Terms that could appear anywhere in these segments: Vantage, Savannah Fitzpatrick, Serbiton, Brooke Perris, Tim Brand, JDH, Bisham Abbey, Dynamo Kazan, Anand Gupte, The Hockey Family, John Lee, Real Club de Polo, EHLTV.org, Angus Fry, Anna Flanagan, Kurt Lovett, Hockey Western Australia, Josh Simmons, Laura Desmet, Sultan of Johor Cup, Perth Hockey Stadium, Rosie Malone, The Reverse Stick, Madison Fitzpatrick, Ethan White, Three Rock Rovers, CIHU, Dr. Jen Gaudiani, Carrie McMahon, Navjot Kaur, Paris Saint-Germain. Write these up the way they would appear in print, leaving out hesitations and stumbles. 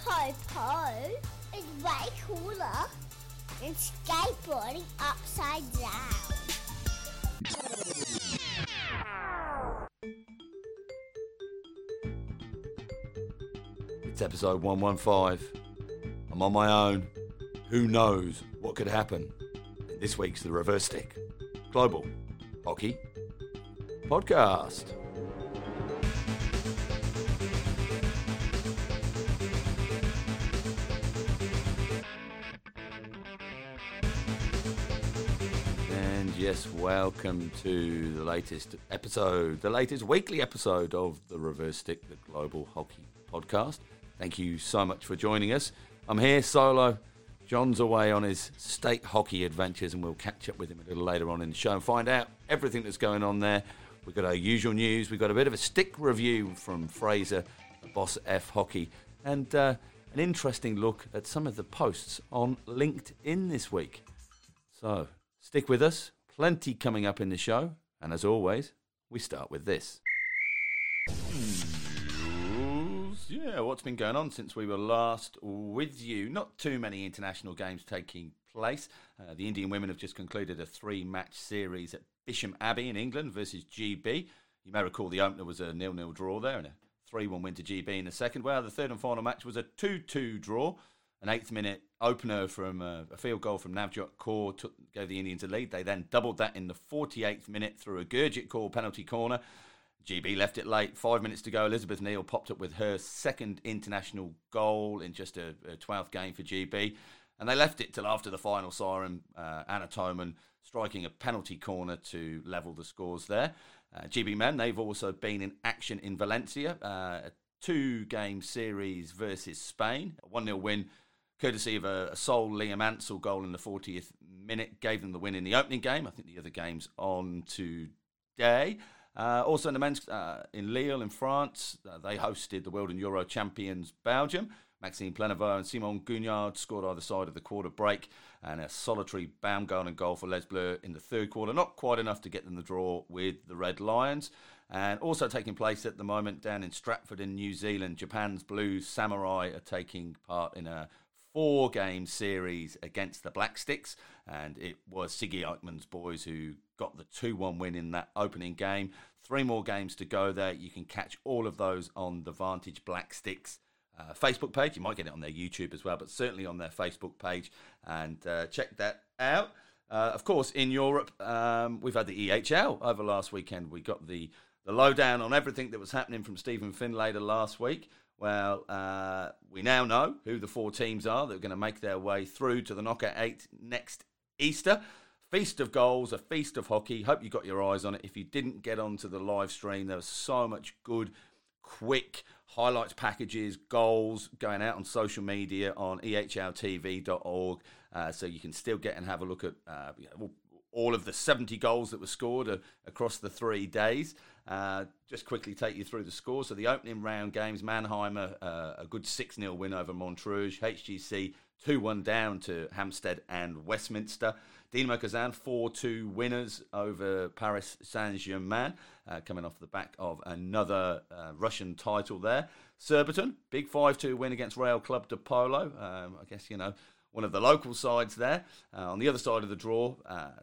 ho, is way cooler than skateboarding upside down. It's episode 115. I'm on my own. Who knows what could happen? In this week's The Reverse Stick Global Hockey Podcast. Yes, welcome to the latest episode, the latest weekly episode of The Reverse Stick, the Global Hockey Podcast. Thank you so much for joining us. I'm here solo. John's away on his state hockey adventures, and we'll catch up with him a little later on in the show and find out everything that's going on there. We've got our usual news. We've got a bit of a stick review from Fraser, Boss F Hockey, and an interesting look at some of the posts on LinkedIn this week. So stick with us. Plenty coming up in the show, and as always, we start with this. Yeah, what's been going on since we were last with you? Not too many international games taking place. The Indian women have just concluded a 3-match series at Bisham Abbey in England versus GB. You may recall the opener was a 0-0 draw there and a 3-1 win to GB in the second. Well, the third and final match was a 2-2 draw. An 8th-minute opener from a field goal from Navjot Kaur gave the Indians a lead. They then doubled that in the 48th minute through a Gurjit Kaur penalty corner. GB left it late. 5 minutes to go. Elizabeth Neal popped up with her second international goal in just a 12th game for GB. And they left it till after the final siren. Anna Thoman striking a penalty corner to level the scores there. GB men, they've also been in action in Valencia. A 2-game series versus Spain. A 1-0 win, courtesy of a sole Liam Ansell goal in the 40th minute, gave them the win in the opening game. I think the other game's on today. Also in the men's, in Lille in France, they hosted the World and Euro champions Belgium. Maxime Plenovois and Simon Guignard scored either side of the quarter break, and a solitary Baumgarten goal for Les Bleus in the third quarter. Not quite enough to get them the draw with the Red Lions. And also taking place at the moment down in Stratford in New Zealand, Japan's Blue Samurai are taking part in a 4-game series against the Black Sticks, and it was Siggy Eichmann's boys who got the 2-1 win in that opening game. 3 more games to go there. You can catch all of those on the Vantage Black Sticks Facebook page. You might get it on their YouTube as well, but certainly on their Facebook page, and check that out. Of course, in Europe, we've had the EHL over last weekend. We got the lowdown on everything that was happening from Stephen Finlater last week. Well, we now know who the 4 teams are that are going to make their way through to the knockout 8 next Easter. Feast of goals, a feast of hockey. Hope you got your eyes on it. If you didn't get onto the live stream, there was so much good, quick highlights packages, goals going out on social media on ehltv.org. So you can still get and have a look at all of the 70 goals that were scored across the 3 days. Just quickly take you through the score. So the opening round games, Mannheim, a good 6-0 win over Montrouge. HGC, 2-1 down to Hampstead and Westminster. Dynamo Kazan, 4-2 winners over Paris Saint-Germain, coming off the back of another Russian title there. Serbiton, big 5-2 win against Real Club de Polo. I guess, one of the local sides there. On the other side of the draw,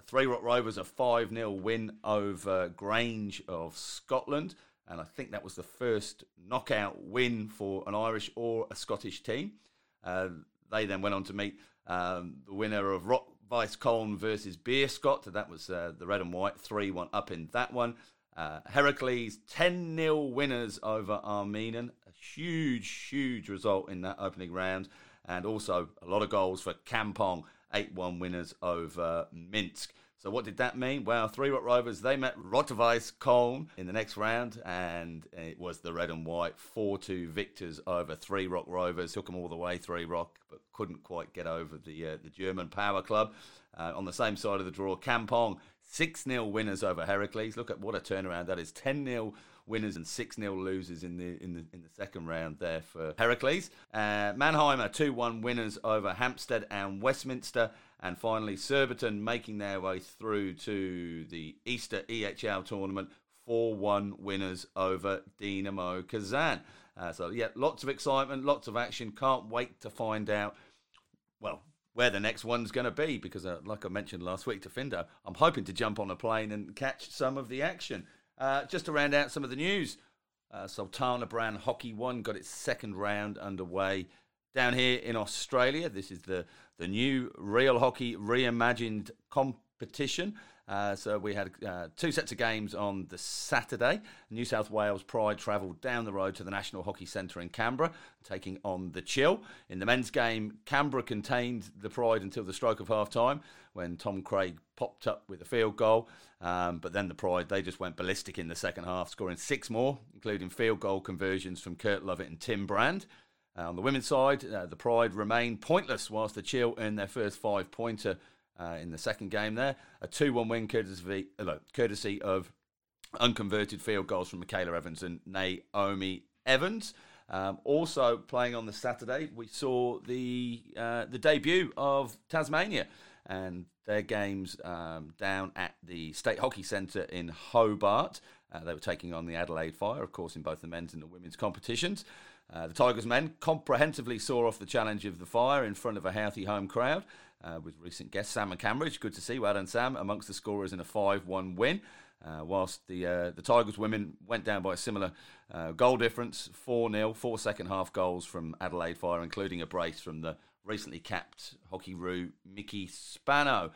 Three Rock Rovers, a 5-0 win over Grange of Scotland. And I think that was the first knockout win for an Irish or a Scottish team. They then went on to meet the winner of Rockvice Colne versus Beerscott. That was the red and white, 3-1 up in that one. Heracles, 10-0 winners over Armenian. A huge, huge result in that opening round. And also a lot of goals for Kampong, 8-1 winners over Minsk. So what did that mean? Well, Three Rock Rovers, they met Rottweiß Colne in the next round, and it was the red and white 4-2 victors over Three Rock Rovers. Took them all the way, Three Rock, but couldn't quite get over the German power club. On the same side of the draw, Kampong, 6-0 winners over Heracles. Look at what a turnaround that is. 10-0 winners and 6-0 losers in the second round there for Heracles. Mannheim are 2-1 winners over Hampstead and Westminster. And finally, Serbiton making their way through to the Easter EHL tournament, 4-1 winners over Dynamo Kazan. So, lots of excitement, lots of action. Can't wait to find out, well, where the next one's going to be because, like I mentioned last week to Findo, I'm hoping to jump on a plane and catch some of the action. Just to round out some of the news, Sultan of Johor Hockey One got its second round underway down here in Australia. This is the new Real Hockey Reimagined competition. So we had two sets of games on the Saturday. New South Wales Pride travelled down the road to the National Hockey Centre in Canberra, taking on the Chill. In the men's game, Canberra contained the Pride until the stroke of half-time when Tom Craig popped up with a field goal. But then the Pride, they just went ballistic in the second half, scoring six more, including field goal conversions from Kurt Lovett and Tim Brand. On the women's side, the Pride remained pointless whilst the Chill earned their first five-pointer in the second game there, a 2-1 win courtesy of unconverted field goals from Michaela Evans and Naomi Evans. Also playing on the Saturday, we saw the debut of Tasmania and their games down at the State Hockey Centre in Hobart. They were taking on the Adelaide Fire, of course, in both the men's and the women's competitions. The Tigers men comprehensively saw off the challenge of the Fire in front of a healthy home crowd with recent guest Sam McCambridge. Good to see. Well done, Sam, amongst the scorers in a 5-1 win. Whilst the Tigers women went down by a similar goal difference, 4-0, four second-half goals from Adelaide Fire, including a brace from the recently capped Hockey-Roo Mickey Spano.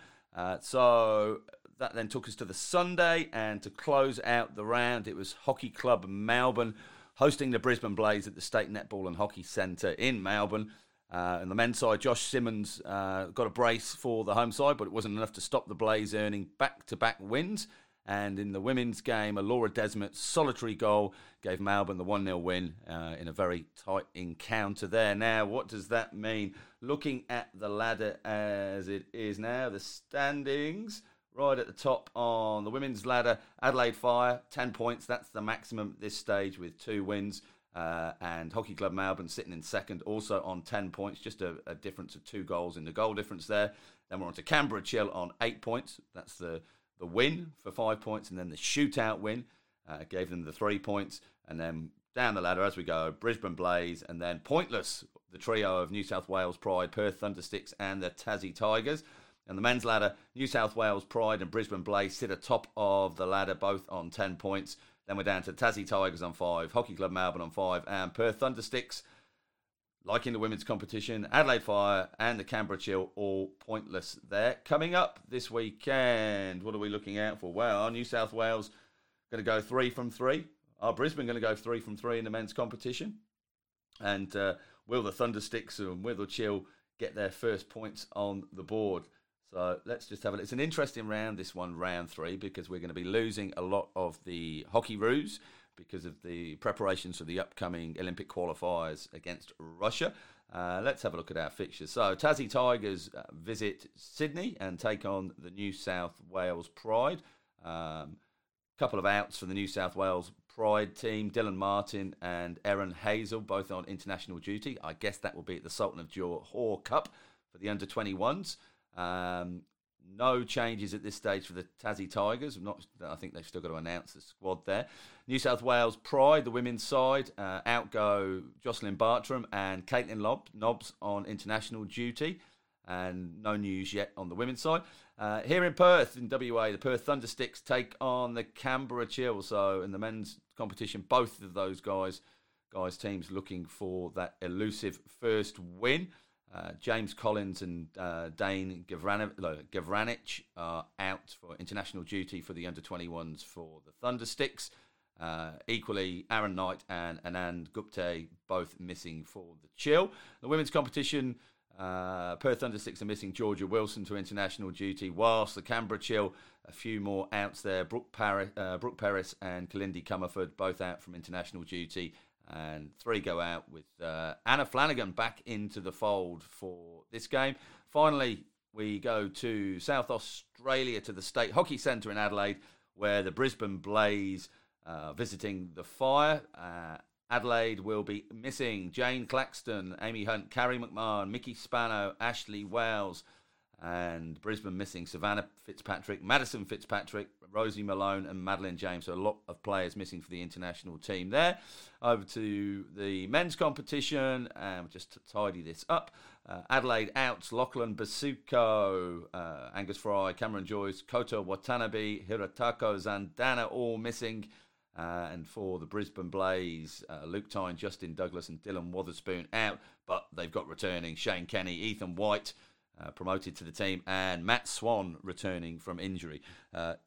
So that then took us to the Sunday, and to close out the round, it was Hockey Club Melbourne hosting the Brisbane Blaze at the State Netball and Hockey Centre in Melbourne. And the men's side, Josh Simmons got a brace for the home side, but it wasn't enough to stop the Blaze earning back-to-back wins. And in the women's game, a Laura Desmet solitary goal gave Melbourne the 1-0 win in a very tight encounter there. Now, what does that mean? Looking at the ladder as it is now, the standings. Right at the top on the women's ladder, Adelaide Fire, 10 points. That's the maximum at this stage with two wins. And Hockey Club Melbourne sitting in second, also on 10 points. Just a difference of two goals in the goal difference there. Then we're on to Canberra Chill on 8 points. That's the win for 5 points. And then the shootout win gave them the 3 points. And then down the ladder as we go, Brisbane Blaze. And then pointless, the trio of New South Wales Pride, Perth Thundersticks and the Tassie Tigers. And the men's ladder, New South Wales Pride and Brisbane Blaze sit atop of the ladder, both on 10 points. Then we're down to Tassie Tigers on 5, Hockey Club Melbourne on 5, and Perth Thundersticks, like in the women's competition, Adelaide Fire and the Canberra Chill, all pointless there. Coming up this weekend, what are we looking out for? Well, our New South Wales going to go 3 from 3. Our Brisbane going to go 3 from 3 in the men's competition. And will the Thundersticks and will the Chill get their first points on the board? So let's just have a look. It's an interesting round, this one, round three, because we're going to be losing a lot of the Hockey Roos because of the preparations for the upcoming Olympic qualifiers against Russia. Let's have a look at our fixtures. So Tassie Tigers visit Sydney and take on the New South Wales Pride. Couple of outs for the New South Wales Pride team, Dylan Martin and Erin Hazel, both on international duty. I guess that will be at the Sultan of Johor Cup for the under-21s. No changes at this stage for the Tassie Tigers. I think they've still got to announce the squad there. New South Wales Pride, the women's side, out go Jocelyn Bartram and Caitlin Nobbs on international duty. And no news yet on the women's side. Here in Perth, in WA, the Perth Thundersticks take on the Canberra Chill. So in the men's competition, both of those guys teams looking for that elusive first win. James Collins and Dane Gavranic are out for international duty for the under-21s for the Thundersticks. Equally, Aaron Knight and Anand Gupte both missing for the Chill. The women's competition, Perth Thundersticks are missing Georgia Wilson to international duty, whilst the Canberra Chill, a few more outs there. Brooke Perris and Kalindi Comerford both out from international duty. And three go out with Anna Flanagan back into the fold for this game. Finally, we go to South Australia to the State Hockey Centre in Adelaide, where the Brisbane Blaze visiting the Fire. Adelaide will be missing Jane Claxton, Amy Hunt, Carrie McMahon, Mickey Spano, Ashley Wells. and Brisbane missing Savannah Fitzpatrick, Madison Fitzpatrick, Rosie Malone and Madeline James. So a lot of players missing for the international team there. Over to the men's competition, and just to tidy this up, Adelaide out, Lachlan Basuko, Angus Fry, Cameron Joyce, Kota Watanabe, Hiratako Zandana all missing. And for the Brisbane Blaze, Luke Tyne, Justin Douglas and Dylan Wotherspoon out, but they've got returning Shane Kenny, Ethan White, promoted to the team, and Matt Swan returning from injury.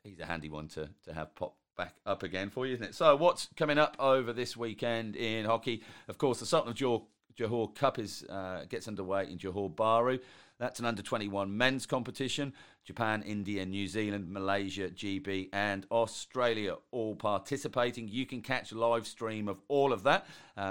He's a handy one to have pop back up again for you, isn't it? So what's coming up over this weekend in hockey? Of course, the Sultan of Johor Cup gets underway in Johor Bahru. That's an under-21 men's competition. Japan, India, New Zealand, Malaysia, GB and Australia all participating. You can catch a live stream of all of that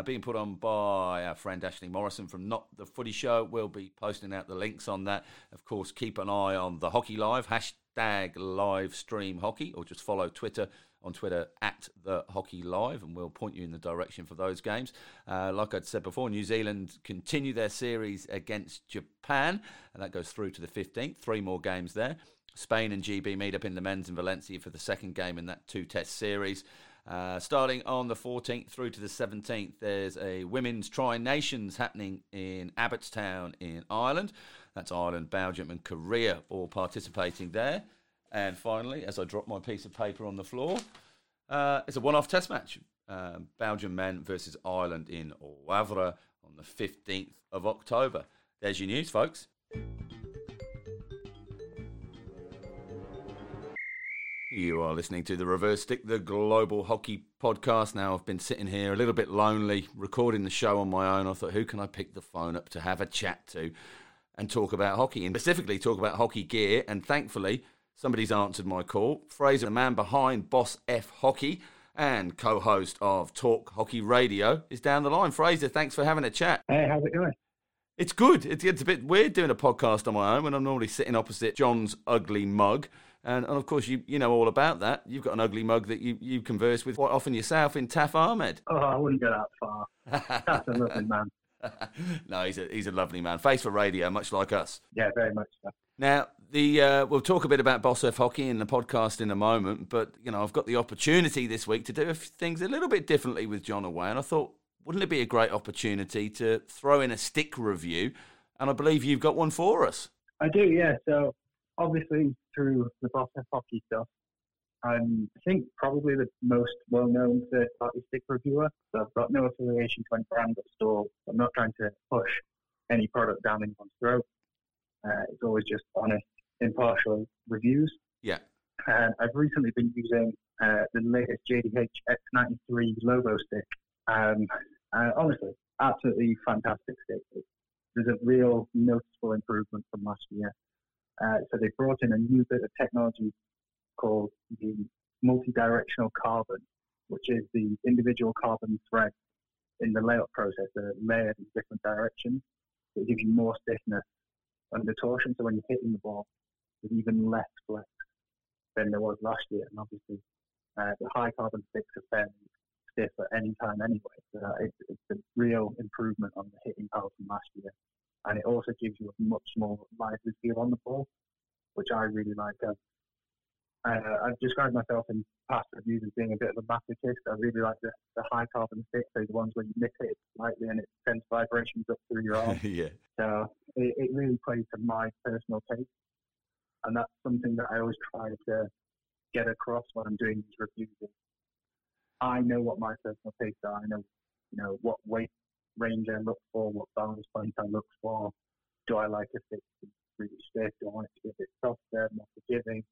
being put on by our friend Ashley Morrison from Not The Footy Show. We'll be posting out the links on that. Of course, keep an eye on the Hockey Live, hashtag live stream hockey, or just follow Twitter on Twitter at The Hockey Live, and we'll point you in the direction for those games. Like I'd said before, New Zealand continue their series against Japan, and that goes through to the 15th. Three more games there. Spain and GB meet up in the men's in Valencia for the second game in that two-test series. Starting on the 14th through to the 17th, there's a women's Tri-Nations happening in Abbottstown in Ireland. That's Ireland, Belgium and Korea all participating there. And finally, as I drop my piece of paper on the floor, it's a one-off test match. Belgian men versus Ireland in Wavre on the 15th of October. There's your news, folks. You are listening to The Reverse Stick, the global hockey podcast. Now, I've been sitting here a little bit lonely, recording the show on my own. I thought, who can I pick the phone up to have a chat to and talk about hockey, and specifically talk about hockey gear? And thankfully, somebody's answered my call. Fraser, the man behind Boss F Hockey and co-host of Talk Hockey Radio, is down the line. Fraser, thanks for having a chat. Hey, how's it going? It's good. It's a bit weird doing a podcast on my own when I'm normally sitting opposite John's ugly mug. And of course, you know all about that. You've got an ugly mug that you converse with quite often yourself in Taff Ahmed. Oh, I wouldn't go that far. That's a lovely man. No, he's a lovely man. Face for radio, much like us. Yeah, very much so. Now, we'll talk a bit about Boss F Hockey in the podcast in a moment, but, you know, I've got the opportunity this week to do things a little bit differently with John away, and I thought, wouldn't it be a great opportunity to throw in a stick review? And I believe you've got one for us. I do, yeah. So, obviously, through the Boss F Hockey stuff, I'm, I think, probably the most well-known third-party stick reviewer. So I've got no affiliation to any brand or store. I'm not trying to push any product down anyone's throat. It's always just honest, impartial reviews. Yeah. And I've recently been using the latest JDH X93 Lobo stick. Honestly, absolutely fantastic stick. There's a real noticeable improvement from last year. So they brought in a new bit of technology called the multi-directional carbon, which is the individual carbon thread in the layout process that are layered in different directions. It gives you more stiffness under torsion, so when you're hitting the ball, there's even less flex than there was last year. And obviously, the high carbon sticks are fairly stiff at any time anyway. So it's a real improvement on the hitting power from last year. And it also gives you a much more lively feel on the ball, which I really like. I've described myself in past reviews as being a bit of a masochist. I really like the high carbon sticks, so the ones where you nip it slightly and it sends vibrations up through your arm. Yeah. So it really plays to my personal taste. And that's something that I always try to get across when I'm doing these reviews. I know what my personal tastes are. I know, what weight range I look for, what balance point I look for. Do I like a stick to be really stiff? Do I want it to be a bit softer, more forgiving?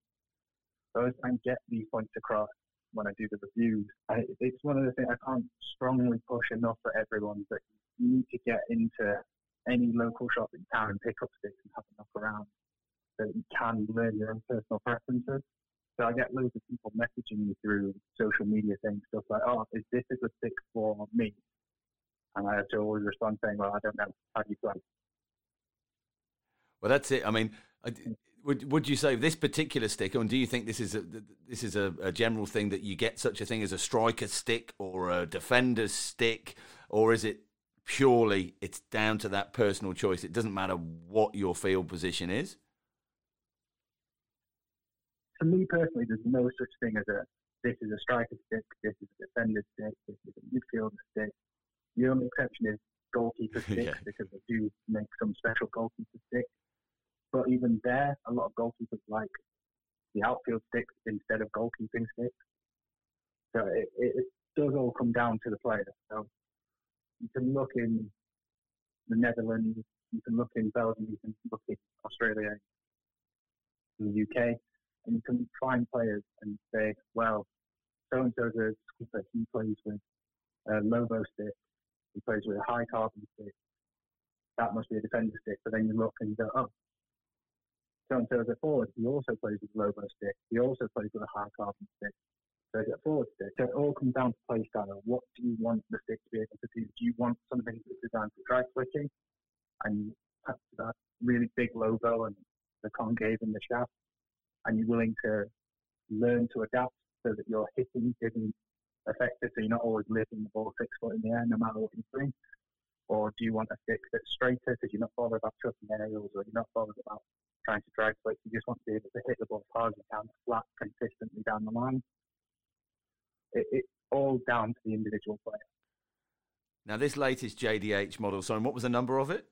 So I can get these points across when I do the reviews. It's one of the things I can't strongly push enough for everyone, but you need to get into any local shop in town and pick up sticks and have a knock around so that you can learn your own personal preferences. So I get loads of people messaging me through social media saying stuff like, oh, is this a good stick for me? And I have to always respond saying, well, I don't know. How do you play? Well, that's it. I mean, Would you say this particular stick, or do you think this is a general thing that you get such a thing as a striker stick or a defender's stick, or is it purely it's down to that personal choice? It doesn't matter what your field position is. to me personally, there's no such thing as this is a striker stick, this is a defender stick, this is a midfielder stick. The only exception is goalkeeper sticks, yeah, because they do make some special goalkeeper sticks. But even there, a lot of goalkeepers like the outfield sticks instead of goalkeeping sticks. So it does all come down to the player. So you can look in the Netherlands, you can look in Belgium, you can look in Australia, in the UK, and you can find players and say, well, so-and-so's a skipper, he plays with a Lobo stick, he plays with a high carbon stick, that must be a defender stick. But then you look and you go, oh, so-and-so is a forward, he also plays with a Lobo stick, he also plays with a high carbon stick, so is it a forward stick? So it all comes down to play style. What do you want the stick to be able to do? Do you want something that's designed for dry switching, and that really big Lobo and the concave and the shaft, and you're willing to learn to adapt so that your hitting isn't affected, so you're not always lifting the ball 6 foot in the air no matter what you're doing? Or do you want a stick that's straighter because you're not bothered about chucking aerials, or you're not bothered about trying to drag foot? You just want to be able to hit the ball as hard as you can, flat, consistently down the line. It's all down to the individual player. Now, this latest JDH model, so what was the number of it?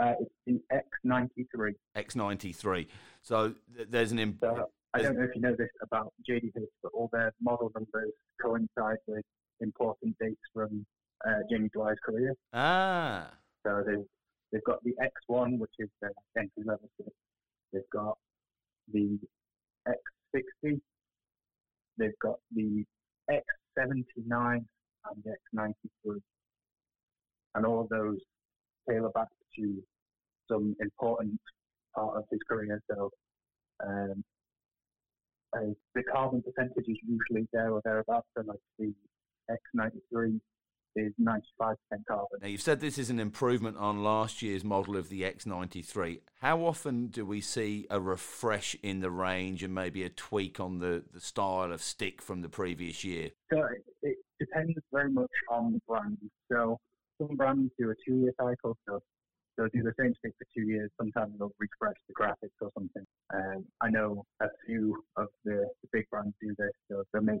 It's the X93. X93. So there's an... So I don't know if you know this about JDH, but all their model numbers coincide with important dates from Jamie Dwyer's career. Ah. So they've got the X1, which is the entry level stick. They've got the X60. They've got the X79 and the X93. And all of those tailor back to some important part of his career. So the carbon percentage is usually there or thereabouts. So like the X93 is 95% carbon. Now, you've said this is an improvement on last year's model of the X93. How often do we see a refresh in the range and maybe a tweak on the style of stick from the previous year? So it depends very much on the brand. So some brands do a 2-year cycle, so they'll do the same stick for 2 years. Sometimes they'll refresh the graphics or something. I know a few of the big brands do this. So they'll make,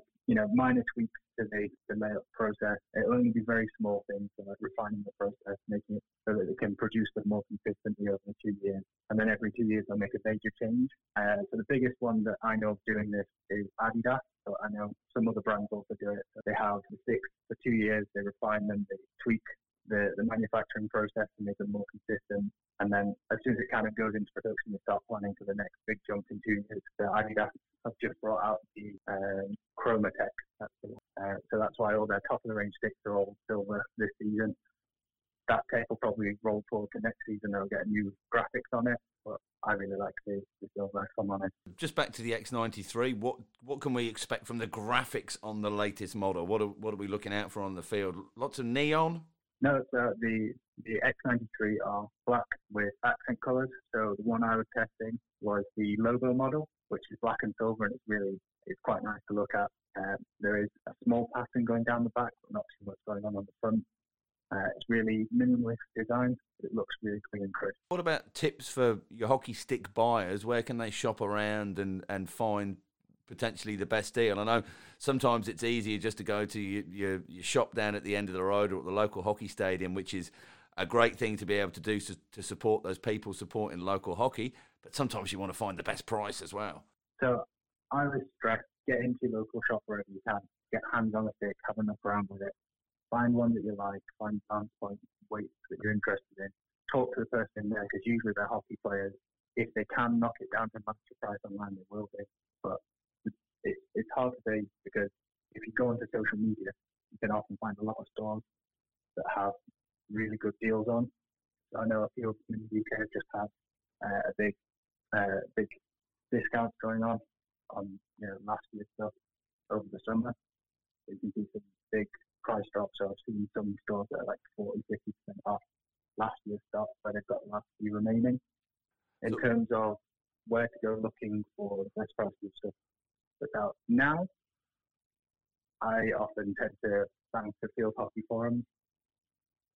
minor tweaks to the layout process. It'll only be very small things, so like refining the process, making it so that it can produce them more consistently over 2 years. And then every 2 years, they'll make a major change. So the biggest one that I know of doing this is Adidas. So I know some other brands also do it. So they have the sticks for 2 years. They refine them. They tweak the manufacturing process to make them more consistent, and then as soon as it kind of goes into production, they start planning for the next big jump in 2 years. So Adidas have just brought out the Chroma tech, that's the one. So that's why all their top of the range sticks are all silver this season. That tech will probably roll forward to next season. They'll get new graphics on it, but I really like the silver, if I'm honest. Just back to the X93, what can we expect from the graphics on the latest model? What are we looking out for on the field? Lots of neon. No, so the X93 are black with accent colours. So the one I was testing was the Lobo model, which is black and silver, and it's quite nice to look at. There is a small pattern going down the back, but not too much going on the front. It's really minimalist design. It looks really clean and crisp. What about tips for your hockey stick buyers? Where can they shop around and find potentially the best deal? I know sometimes it's easier just to go to your shop down at the end of the road or at the local hockey stadium, which is a great thing to be able to do to support those people supporting local hockey, but sometimes you want to find the best price as well. So I would stress, get into your local shop wherever you can, get hands on a stick, have a knock around with it, find one that you like, find a balance point, weight that you're interested in, talk to the person in there, because usually they're hockey players. If they can knock it down to match the price online, they will be, but it's hard to say, because if you go onto social media, you can often find a lot of stores that have really good deals on. So I know a few in the UK have just had a big discount going on last year's stuff over the summer. You can see some big price drops. So I've seen some stores that are like 40, 50% off last year's stock, but they've got the last few remaining. In terms of where to go looking for the best prices stuff. Out now, I often tend to sign up to field hockey forums,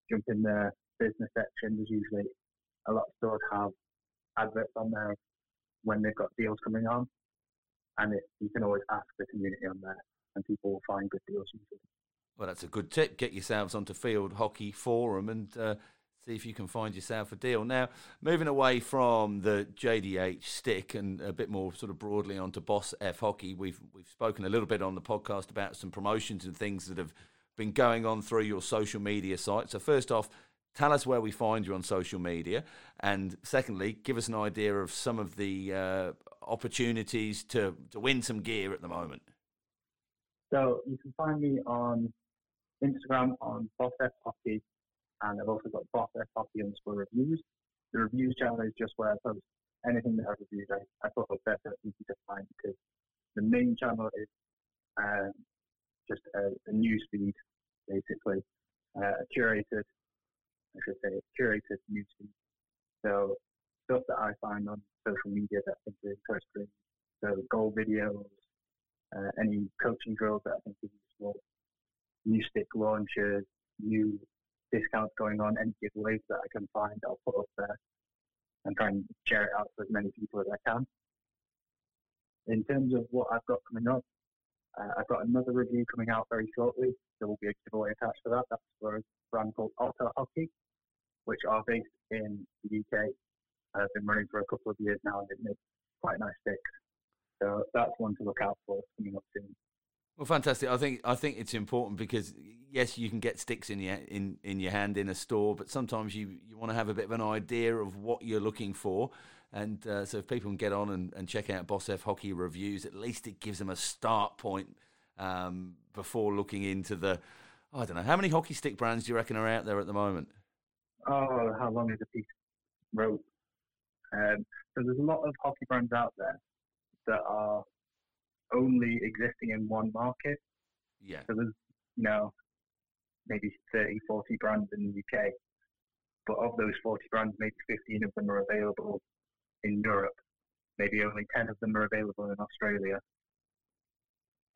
jump in the business section. There's usually a lot of stores have adverts on there, when they've got deals coming on, and you can always ask the community on there, and people will find good deals. Well, that's a good tip. Get yourselves onto Field Hockey Forum and see if you can find yourself a deal. Now, moving away from the JDH stick and a bit more sort of broadly onto Boss F Hockey, we've spoken a little bit on the podcast about some promotions and things that have been going on through your social media site. So first off, tell us where we find you on social media, and secondly, give us an idea of some of the opportunities to win some gear at the moment. So you can find me on Instagram on Boss F Hockey, and I've also got Boss F Hockey _reviews. The reviews channel is just where I post anything that I've reviewed. I thought it was better easy to find, because the main channel is just a news feed, basically, curated news feed. So stuff that I find on social media that I think is interesting. So goal videos, any coaching drills that I think is useful, new stick launches, new discounts going on, any giveaways that I can find, I'll put up there and try and share it out to as many people as I can. In terms of what I've got coming up, I've got another review coming out very shortly. There will be a giveaway attached to that. That's for a brand called Talk Hockey, which are based in the UK. I've been running for a couple of years now, and they've made quite nice sticks. So that's one to look out for coming up soon. Well, fantastic. I think it's important because, yes, you can get sticks in your hand in a store, but sometimes you want to have a bit of an idea of what you're looking for. And so if people can get on and check out Boss F Hockey Reviews, at least it gives them a start point before looking into the, I don't know, how many hockey stick brands do you reckon are out there at the moment? Oh, how long is a piece of rope? So there's a lot of hockey brands out there that are only existing in one market. Yeah. So there's, maybe 30, 40 brands in the UK. But of those 40 brands, maybe 15 of them are available in Europe. Maybe only 10 of them are available in Australia.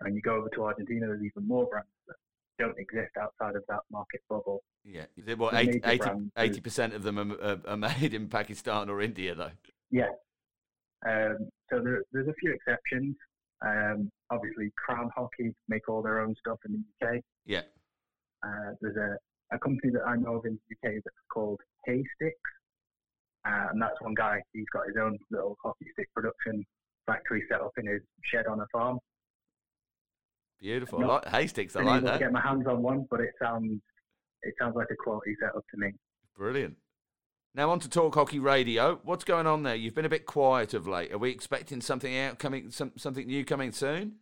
And you go over to Argentina, there's even more brands that don't exist outside of that market bubble. Yeah. Well, 80% of them are made in Pakistan or India, though. Yeah. So there's a few exceptions. Obviously, Crown Hockey make all their own stuff in the UK. Yeah. There's a company that I know of in the UK that's called Haysticks, and that's one guy. He's got his own little hockey stick production factory set up in his shed on a farm. Beautiful. I like Haysticks. I like that. I get my hands on one, but it sounds like a quality setup to me. Brilliant. Now on to Talk Hockey Radio. What's going on there? You've been a bit quiet of late. Are we expecting something new coming soon?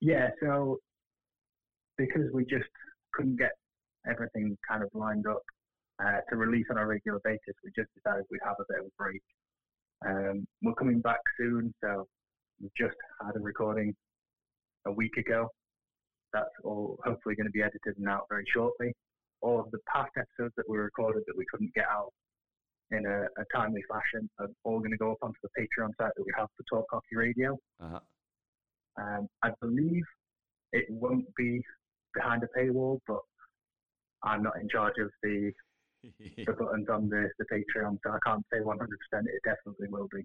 Yeah, so because we just couldn't get everything kind of lined up to release on a regular basis, we just decided we'd have a bit of a break. We're coming back soon, so we just had a recording a week ago. That's all hopefully going to be edited and out very shortly. All of the past episodes that we recorded that we couldn't get out in a timely fashion are all going to go up onto the Patreon site that we have for Talk Hockey Radio. Uh-huh. I believe it won't be behind a paywall, but I'm not in charge of the buttons on the Patreon, so I can't say 100%. It definitely will be.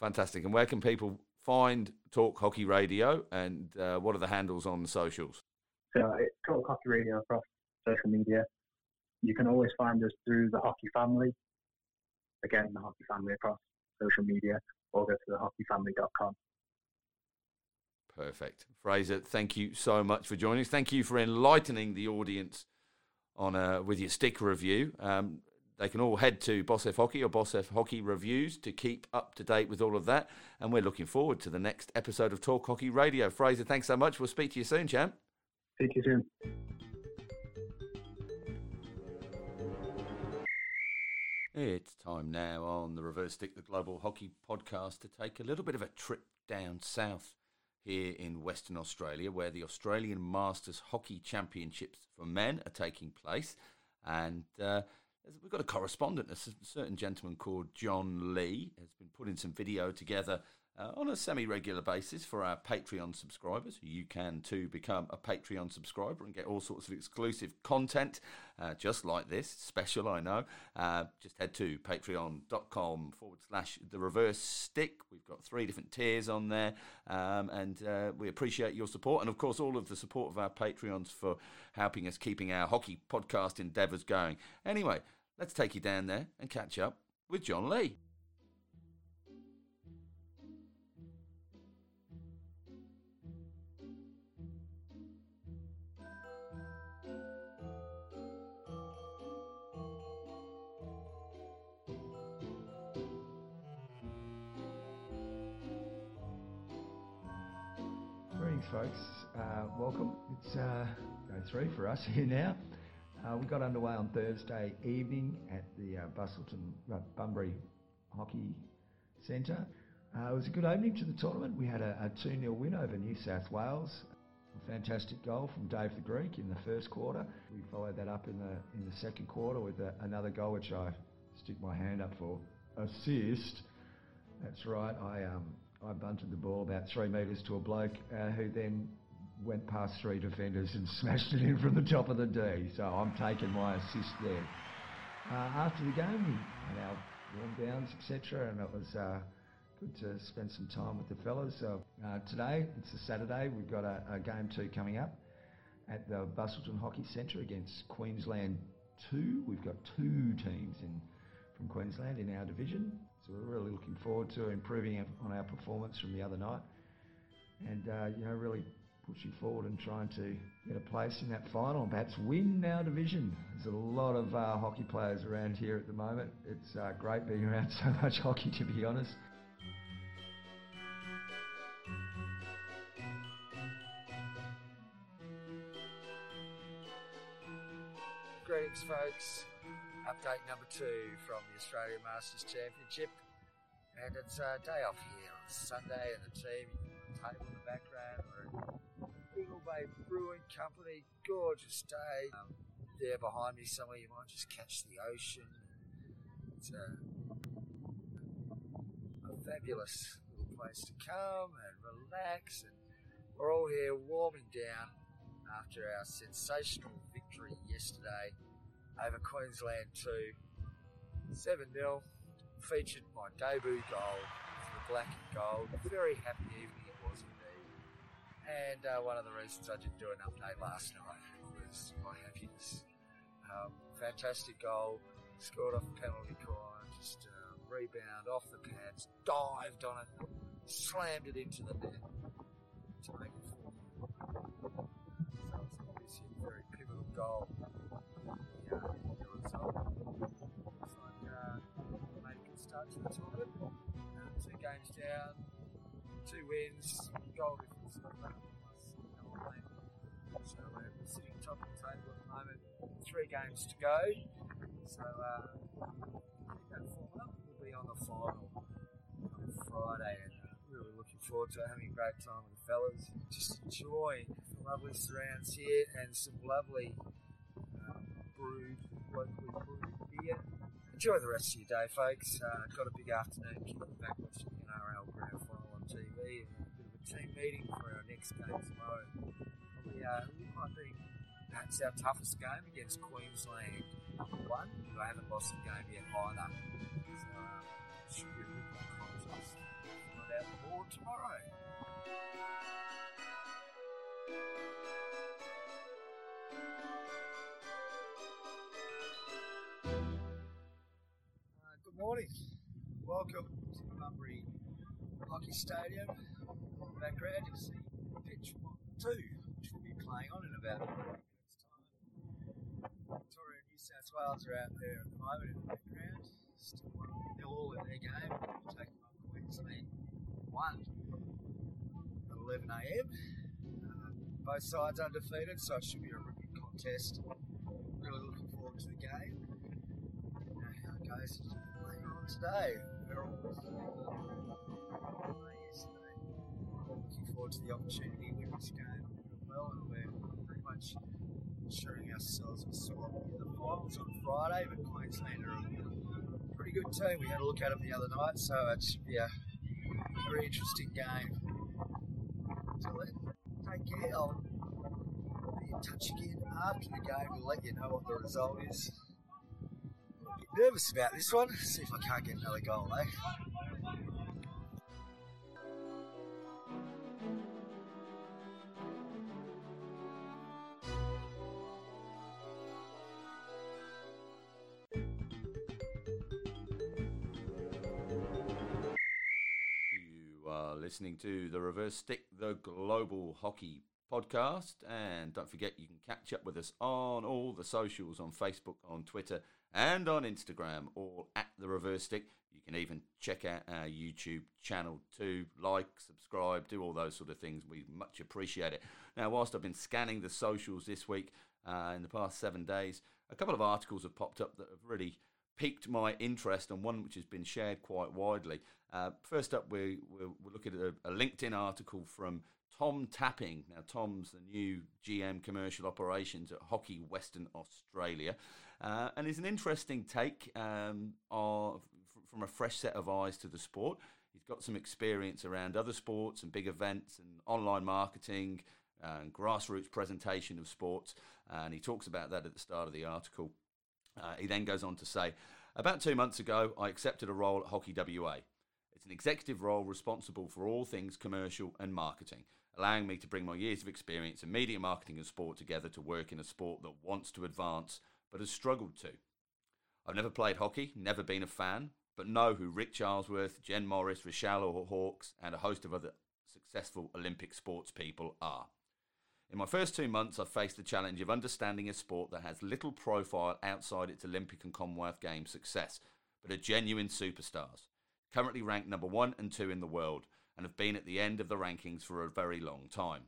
Fantastic. And where can people find Talk Hockey Radio, and what are the handles on the socials? So it's Talk Hockey Radio across social media. You can always find us through the Hockey Family. Again, the Hockey Family across social media, or go to thehockeyfamily.com. Perfect. Fraser, thank you so much for joining us. Thank you for enlightening the audience on with your stick review. They can all head to Boss F Hockey or Boss F Hockey Reviews to keep up to date with all of that. And we're looking forward to the next episode of Talk Hockey Radio. Fraser, thanks so much. We'll speak to you soon, champ. Thank you, Jim. It's time now on The Reverse Stick, the Global Hockey Podcast, to take a little bit of a trip down south here in Western Australia, where the Australian Masters Hockey Championships for men are taking place. And we've got a correspondent, a certain gentleman called John Lee, has been putting some video together on a semi-regular basis for our Patreon subscribers. You can too become a Patreon subscriber and get all sorts of exclusive content just like this. Special, I know. Just head to patreon.com/The Reverse Stick. We've got 3 different tiers on there, and we appreciate your support, and of course all of the support of our Patreons for helping us keeping our hockey podcast endeavours going. Anyway, let's take you down there and catch up with John Lee. Greetings, folks. Welcome. It's day 3 for us here now. We got underway on Thursday evening at the Bustleton Bunbury Hockey Centre. It was a good opening to the tournament. We had a 2-0 win over New South Wales. A fantastic goal from Dave the Greek in the first quarter. We followed that up in the second quarter with another goal, which I stick my hand up for. Assist. That's right. I bunted the ball about 3 metres to a bloke who then went past 3 defenders and smashed it in from the top of the D, so I'm taking my assist there. After the game, we had our warm-downs, etc., and it was good to spend some time with the fellas. Today, it's a Saturday, we've got a Game 2 coming up at the Bustleton Hockey Centre against Queensland 2. We've got 2 teams from Queensland in our division, so we're really looking forward to improving on our performance from the other night and, really pushing forward and trying to get a place in that final and perhaps win our division. There's a lot of hockey players around here at the moment. It's great being around so much hockey, to be honest. Greetings, folks. Update number 2 from the Australian Masters Championship. And it's a day off here on Sunday at the TV table in the background. We're Eagle Bay Brewing Company, gorgeous day. There behind me somewhere you might just catch the ocean. It's a fabulous little place to come and relax, and we're all here warming down after our sensational victory yesterday over Queensland 2. 7-0, featured my debut goal for the black and gold. Very happy evening it was. And one of the reasons I didn't do an update last night was my happiness. Fantastic goal, scored off the penalty corner, just rebound off the pads, dived on it, slammed it into the net to make it 4-0. So it's obviously a very pivotal goal. The result looks like made a good start to the tournament. 2 games down, 2 wins, goal difference of so we're sitting top of the table at the moment, 3 games to go, so I think that formula will be on the final on Friday, and really looking forward to having a great time with the fellas, just enjoying the lovely surrounds here and some lovely locally brewed beer. Enjoy the rest of your day, folks. Got a big afternoon kicking back watching the NRL Grand Final on TV, and a bit of a team meeting for our next game tomorrow. Probably might be perhaps our toughest game against Queensland 1, who haven't lost a game yet either. So should be a good contest. Not out the board tomorrow. Good morning. Welcome to the Bunbury Hockey Stadium. On the background you'll see pitch 1-2, which we'll be playing on in about 20 minutes' time. Victoria and New South Wales are out there at the moment in the background. Still 1-0 in their game. We'll take them up Queensland 1 at 11 a.m. Both sides undefeated, so it should be a ripping contest. Really looking forward to the game. Goes later on today. We're all looking forward to the opportunity to win this game well, and we're pretty much ensuring ourselves a spot in the finals on Friday. But Queensland are a pretty good team. We had a look at them the other night, so it should be a very interesting game. So take care. I'll be in touch again after the game. We'll let you know what the result is. I'm a bit nervous about this one. See if I can't get another goal, eh? Listening to The Reverse Stick, the global hockey podcast. And don't forget, you can catch up with us on all the socials, on Facebook, on Twitter, and on Instagram, all at The Reverse Stick. You can even check out our YouTube channel too. Like, subscribe, do all those sort of things. We much appreciate it. Now, whilst I've been scanning the socials this week, in the past 7 days, a couple of articles have popped up that have really piqued my interest, and one which has been shared quite widely. First up, we're looking at a LinkedIn article from Tom Tapping. Now, Tom's the new GM Commercial Operations at Hockey Western Australia, and it's an interesting take from a fresh set of eyes to the sport. He's got some experience around other sports and big events and online marketing and grassroots presentation of sports, and he talks about that at the start of the article. He then goes on to say, about 2 months ago, I accepted a role at Hockey WA. It's an executive role responsible for all things commercial and marketing, allowing me to bring my years of experience in media, marketing and sport together to work in a sport that wants to advance but has struggled to. I've never played hockey, never been a fan, but know who Rick Charlesworth, Jen Morris, Rochelle Hawkes and a host of other successful Olympic sports people are. In my first 2 months, I've faced the challenge of understanding a sport that has little profile outside its Olympic and Commonwealth Games success, but are genuine superstars, currently ranked number 1 and 2 in the world, and have been at the end of the rankings for a very long time.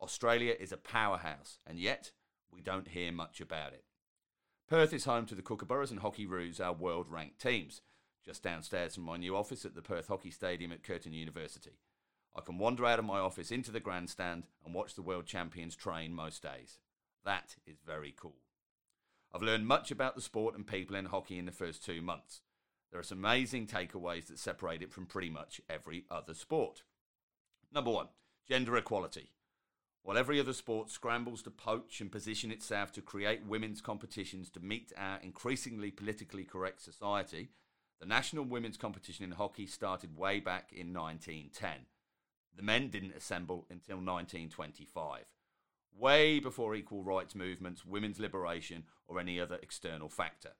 Australia is a powerhouse, and yet we don't hear much about it. Perth is home to the Kookaburras and Hockey Roos, our world-ranked teams, just downstairs from my new office at the Perth Hockey Stadium at Curtin University. I can wander out of my office into the grandstand and watch the world champions train most days. That is very cool. I've learned much about the sport and people in hockey in the first 2 months. There are some amazing takeaways that separate it from pretty much every other sport. Number one, gender equality. While every other sport scrambles to poach and position itself to create women's competitions to meet our increasingly politically correct society, the national women's competition in hockey started way back in 1910. The men didn't assemble until 1925, way before equal rights movements, women's liberation, or any other external factor.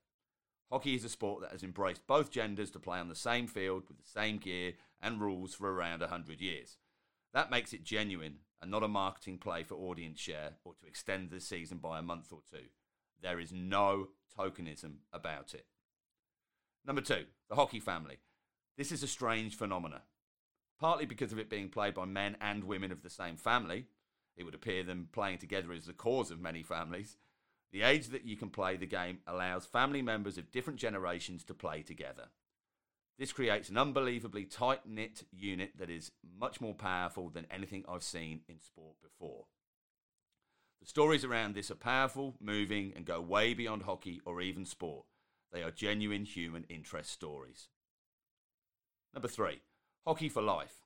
Hockey is a sport that has embraced both genders to play on the same field with the same gear and rules for around 100 years. That makes it genuine and not a marketing play for audience share or to extend the season by a month or two. There is no tokenism about it. Number two, the hockey family. This is a strange phenomenon. Partly because of it being played by men and women of the same family, it would appear them playing together is the cause of many families. The age that you can play the game allows family members of different generations to play together. This creates an unbelievably tight-knit unit that is much more powerful than anything I've seen in sport before. The stories around this are powerful, moving, and go way beyond hockey or even sport. They are genuine human interest stories. Number three. Hockey for Life.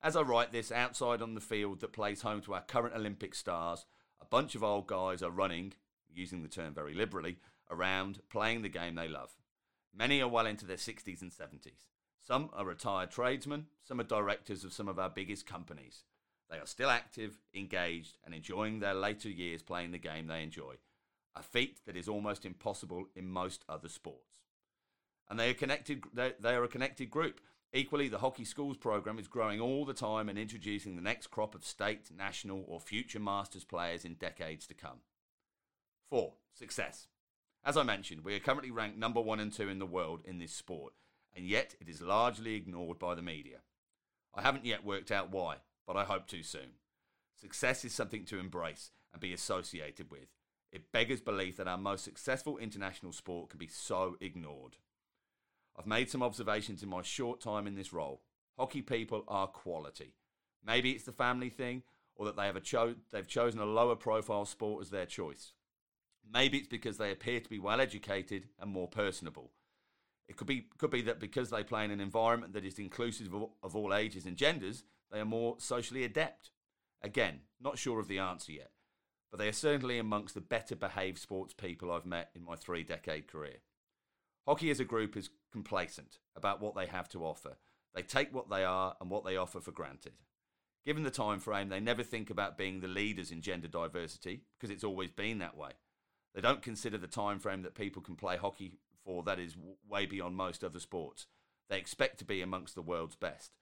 As I write this, outside on the field that plays home to our current Olympic stars, a bunch of old guys are running, using the term very liberally, around playing the game they love. Many are well into their 60s and 70s. Some are retired tradesmen, some are directors of some of our biggest companies. They are still active, engaged, and enjoying their later years playing the game they enjoy, a feat that is almost impossible in most other sports. And they are a connected group. Equally, the Hockey Schools program is growing all the time and introducing the next crop of state, national or future Masters players in decades to come. 4. Success. As I mentioned, we are currently ranked number 1 and 2 in the world in this sport, and yet it is largely ignored by the media. I haven't yet worked out why, but I hope to soon. Success is something to embrace and be associated with. It beggars belief that our most successful international sport can be so ignored. I've made some observations in my short time in this role. Hockey people are quality. Maybe it's the family thing, or that they have they've chosen a lower profile sport as their choice. Maybe it's because they appear to be well educated and more personable. It could be that because they play in an environment that is inclusive of all ages and genders, they are more socially adept. Again, not sure of the answer yet, but they are certainly amongst the better behaved sports people I've met in my 3-decade career. Hockey as a group is complacent about what they have to offer. They take what they are and what they offer for granted. Given the time frame, they never think about being the leaders in gender diversity because it's always been that way. They don't consider the time frame that people can play hockey for that is way beyond most other sports. They expect to be amongst the world's best.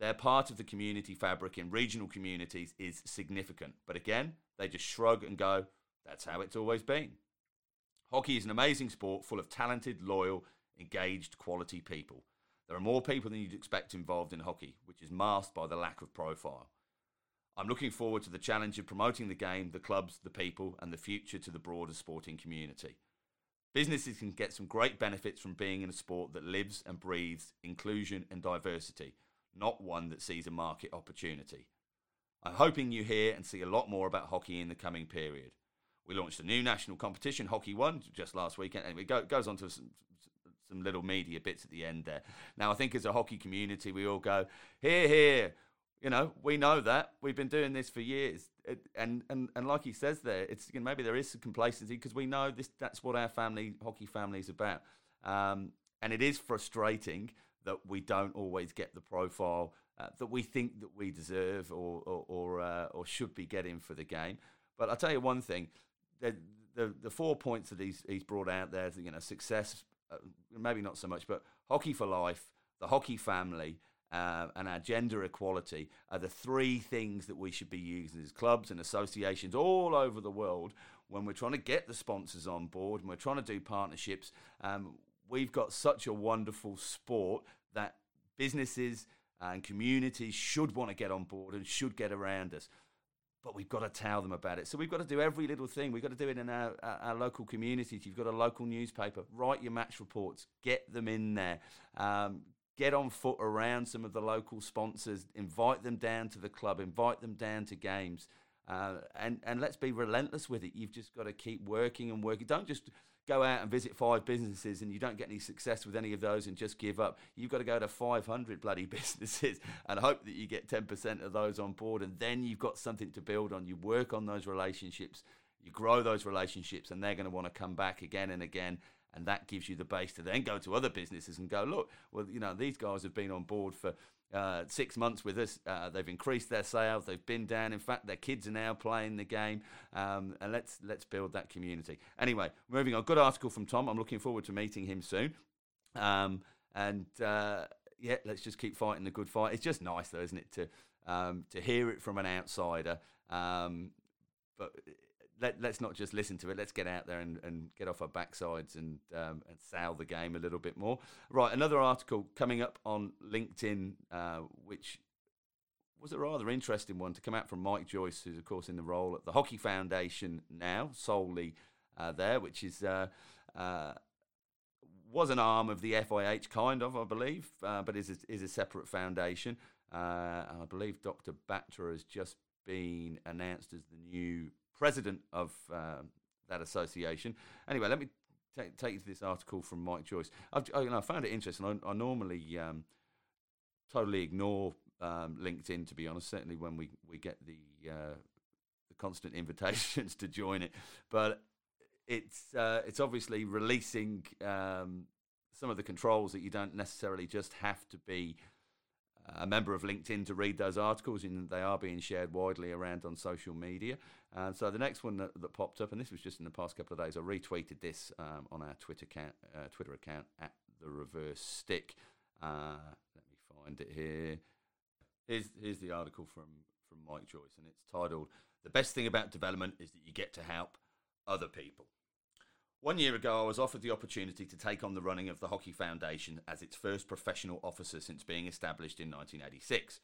Their part of the community fabric in regional communities is significant. But again, they just shrug and go, that's how it's always been. Hockey is an amazing sport full of talented, loyal, engaged, quality people. There are more people than you'd expect involved in hockey, which is masked by the lack of profile. I'm looking forward to the challenge of promoting the game, the clubs, the people, and the future to the broader sporting community. Businesses can get some great benefits from being in a sport that lives and breathes inclusion and diversity, not one that sees a market opportunity. I'm hoping you hear and see a lot more about hockey in the coming period. We launched a new national competition, Hockey One, just last weekend, and it goes on to some little media bits at the end there. Now, I think as a hockey community, we all go, hear, hear. You know, we know that. We've been doing this for years. And like he says there, it's, you know, maybe there is some complacency because we know this. That's what our family, hockey family, is about. And it is frustrating that we don't always get the profile that we think that we deserve or should be getting for the game. But I'll tell you one thing, the 4 points that he's brought out there, you know, success, maybe not so much, but Hockey for Life, the Hockey Family, and our gender equality are the three things that we should be using as clubs and associations all over the world when we're trying to get the sponsors on board and we're trying to do partnerships. We've got such a wonderful sport that businesses and communities should want to get on board and should get around us. But we've got to tell them about it. So we've got to do every little thing. We've got to do it in our local communities. You've got a local newspaper. Write your match reports. Get them in there. Get on foot around some of the local sponsors. Invite them down to the club. Invite them down to games. And let's be relentless with it. You've just got to keep working and working. Don't just go out and visit 5 businesses and you don't get any success with any of those and just give up. You've got to go to 500 bloody businesses and hope that you get 10% of those on board, and then you've got something to build on. You work on those relationships, you grow those relationships, and they're going to want to come back again and again, and that gives you the base to then go to other businesses and go, look, well, you know, these guys have been on board for 6 months with us. They've increased their sales. They've been down. In fact, their kids are now playing the game. And let's build that community. Anyway, moving on. Good article from Tom. I'm looking forward to meeting him soon. And let's just keep fighting the good fight. It's just nice, though, isn't it, to hear it from an outsider. But let's not just listen to it. Let's get out there and get off our backsides and sell the game a little bit more. Right, another article coming up on LinkedIn, which was a rather interesting one to come out from Mike Joyce, who's, of course, in the role at the Hockey Foundation now, solely there, which is was an arm of the FIH, kind of, I believe, but is a separate foundation. I believe Dr. Batra has just been announced as the new president of that association. Anyway, let me take you to this article from Mike Joyce. I found it interesting. I normally totally ignore LinkedIn, to be honest, certainly when we get the constant invitations to join it. But it's obviously releasing some of the controls that you don't necessarily just have to be a member of LinkedIn to read those articles, and they are being shared widely around on social media. So the next one that popped up, and this was just in the past couple of days, I retweeted this on our Twitter account at The Reverse Stick. Let me find it here. Here's the article from Mike Joyce, and it's titled, "The Best Thing About Development is That You Get to Help Other People." 1 year ago, I was offered the opportunity to take on the running of the Hockey Foundation as its first professional officer since being established in 1986.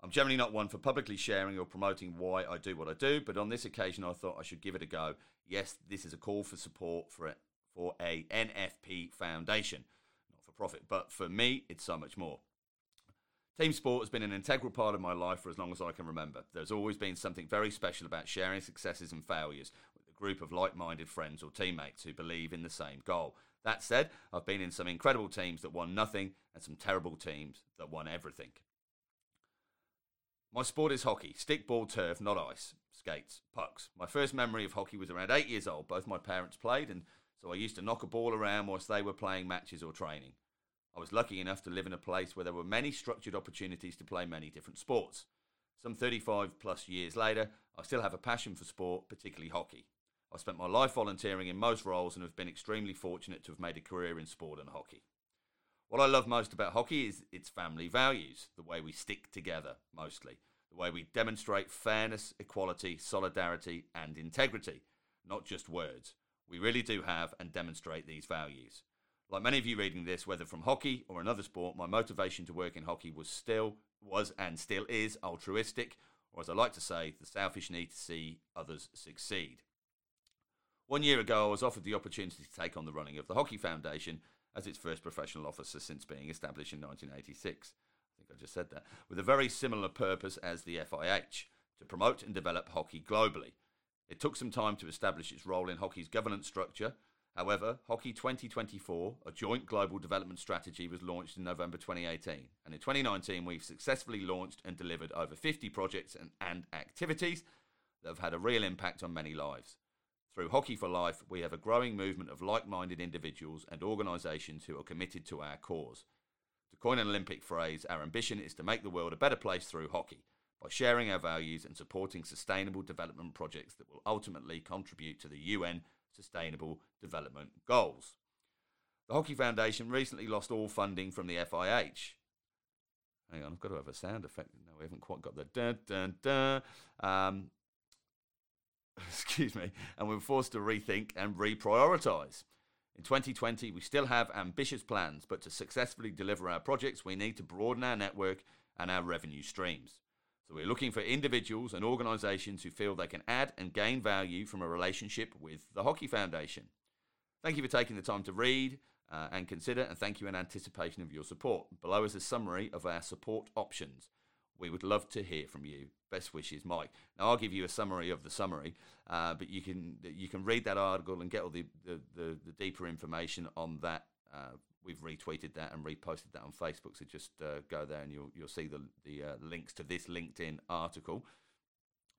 I'm generally not one for publicly sharing or promoting why I do what I do, but on this occasion I thought I should give it a go. Yes, this is a call for support for a NFP foundation, not for profit, but for me, it's so much more. Team sport has been an integral part of my life for as long as I can remember. There's always been something very special about sharing successes and failures, group of like-minded friends or teammates who believe in the same goal. That said, I've been in some incredible teams that won nothing and some terrible teams that won everything. My sport is hockey, stick, ball, turf, not ice, skates, pucks. My first memory of hockey was around 8 years old. Both my parents played, and so I used to knock a ball around whilst they were playing matches or training. I was lucky enough to live in a place where there were many structured opportunities to play many different sports. Some 35 plus years later, I still have a passion for sport, particularly hockey. I've spent my life volunteering in most roles and have been extremely fortunate to have made a career in sport and hockey. What I love most about hockey is its family values, the way we stick together, mostly, the way we demonstrate fairness, equality, solidarity, and integrity, not just words. We really do have and demonstrate these values. Like many of you reading this, whether from hockey or another sport, my motivation to work in hockey was and still is altruistic, or as I like to say, the selfish need to see others succeed. 1 year ago, I was offered the opportunity to take on the running of the Hockey Foundation as its first professional officer since being established in 1986. I think I just said that. With a very similar purpose as the FIH, to promote and develop hockey globally. It took some time to establish its role in hockey's governance structure. However, Hockey 2024, a joint global development strategy, was launched in November 2018. And in 2019, we've successfully launched and delivered over 50 projects and activities that have had a real impact on many lives. Through Hockey for Life, we have a growing movement of like-minded individuals and organisations who are committed to our cause. To coin an Olympic phrase, our ambition is to make the world a better place through hockey by sharing our values and supporting sustainable development projects that will ultimately contribute to the UN Sustainable Development Goals. The Hockey Foundation recently lost all funding from the FIH. Hang on, I've got to have a sound effect. No, we haven't quite got the dun-dun-dun. Excuse me, and we were forced to rethink and reprioritise. In 2020, we still have ambitious plans, but to successfully deliver our projects, we need to broaden our network and our revenue streams. So we're looking for individuals and organisations who feel they can add and gain value from a relationship with the Hockey Foundation. Thank you for taking the time to read and consider, and thank you in anticipation of your support. Below is a summary of our support options. We would love to hear from you. Best wishes, Mike. Now, I'll give you a summary of the summary, but you can read that article and get all the deeper information on that. We've retweeted that and reposted that on Facebook, so just go there and you'll see the links to this LinkedIn article.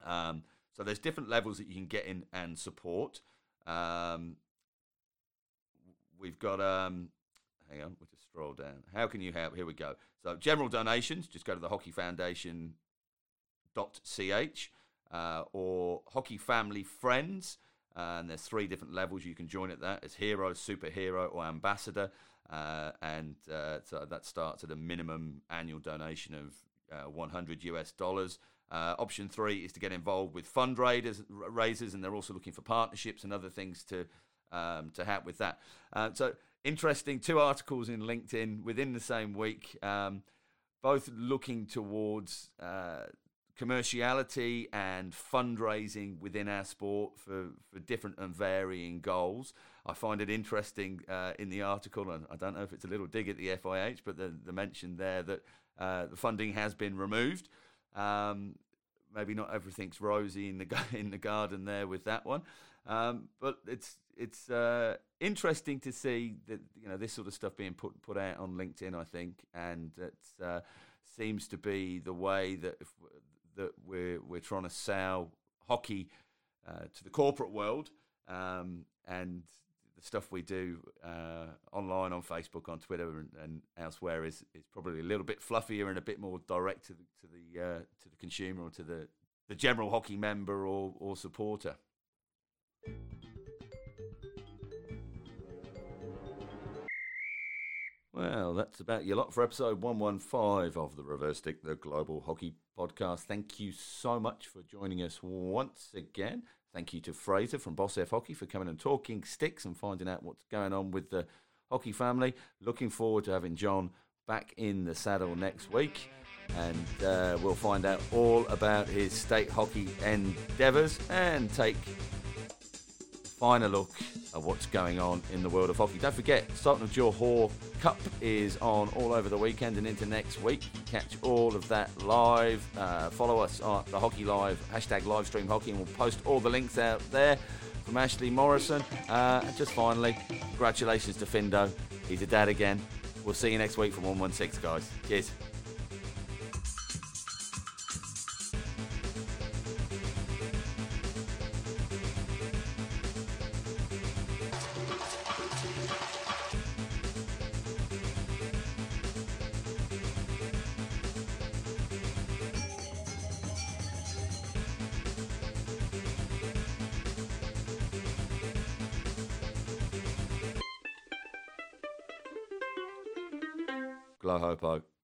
So there's different levels that you can get in and support. We've got... hang on, we'll just scroll down. How can you help? Here we go. So general donations, just go to the hockeyfoundation.ch or Hockey Family Friends. And there's three different levels you can join at that. It's hero, superhero or ambassador. So that starts at a minimum annual donation of $100. Option three is to get involved with fundraisers, and they're also looking for partnerships and other things to help with that. So interesting, two articles in LinkedIn within the same week, both looking towards commerciality and fundraising within our sport for different and varying goals. I find it interesting in the article, and I don't know if it's a little dig at the FIH, but the mention there that the funding has been removed. Maybe not everything's rosy in the garden there with that one, but it's interesting to see that, you know, this sort of stuff being put out on LinkedIn, I think, and it seems to be the way that that we're trying to sell hockey to the corporate world, and the stuff we do online, on Facebook, on Twitter, and elsewhere is probably a little bit fluffier and a bit more direct to the consumer or to the general hockey member or supporter. Well, that's about your lot for episode 115 of The Reverse Stick, the Global Hockey Podcast. Thank you so much for joining us once again. Thank you to Fraser from Boss F Hockey for coming and talking sticks and finding out what's going on with the hockey family. Looking forward to having John back in the saddle next week, and we'll find out all about his state hockey endeavours and take a final look at what's going on in the world of hockey. Don't forget, Sultan of Johor Cup is on all over the weekend and into next week. Catch all of that live. Follow us on the Hockey Live, #LiveStreamHockey, and we'll post all the links out there. from Ashley Morrison. And just finally, congratulations to Findo. He's a dad again. We'll see you next week from 116, guys. Cheers. Glow ho, pog.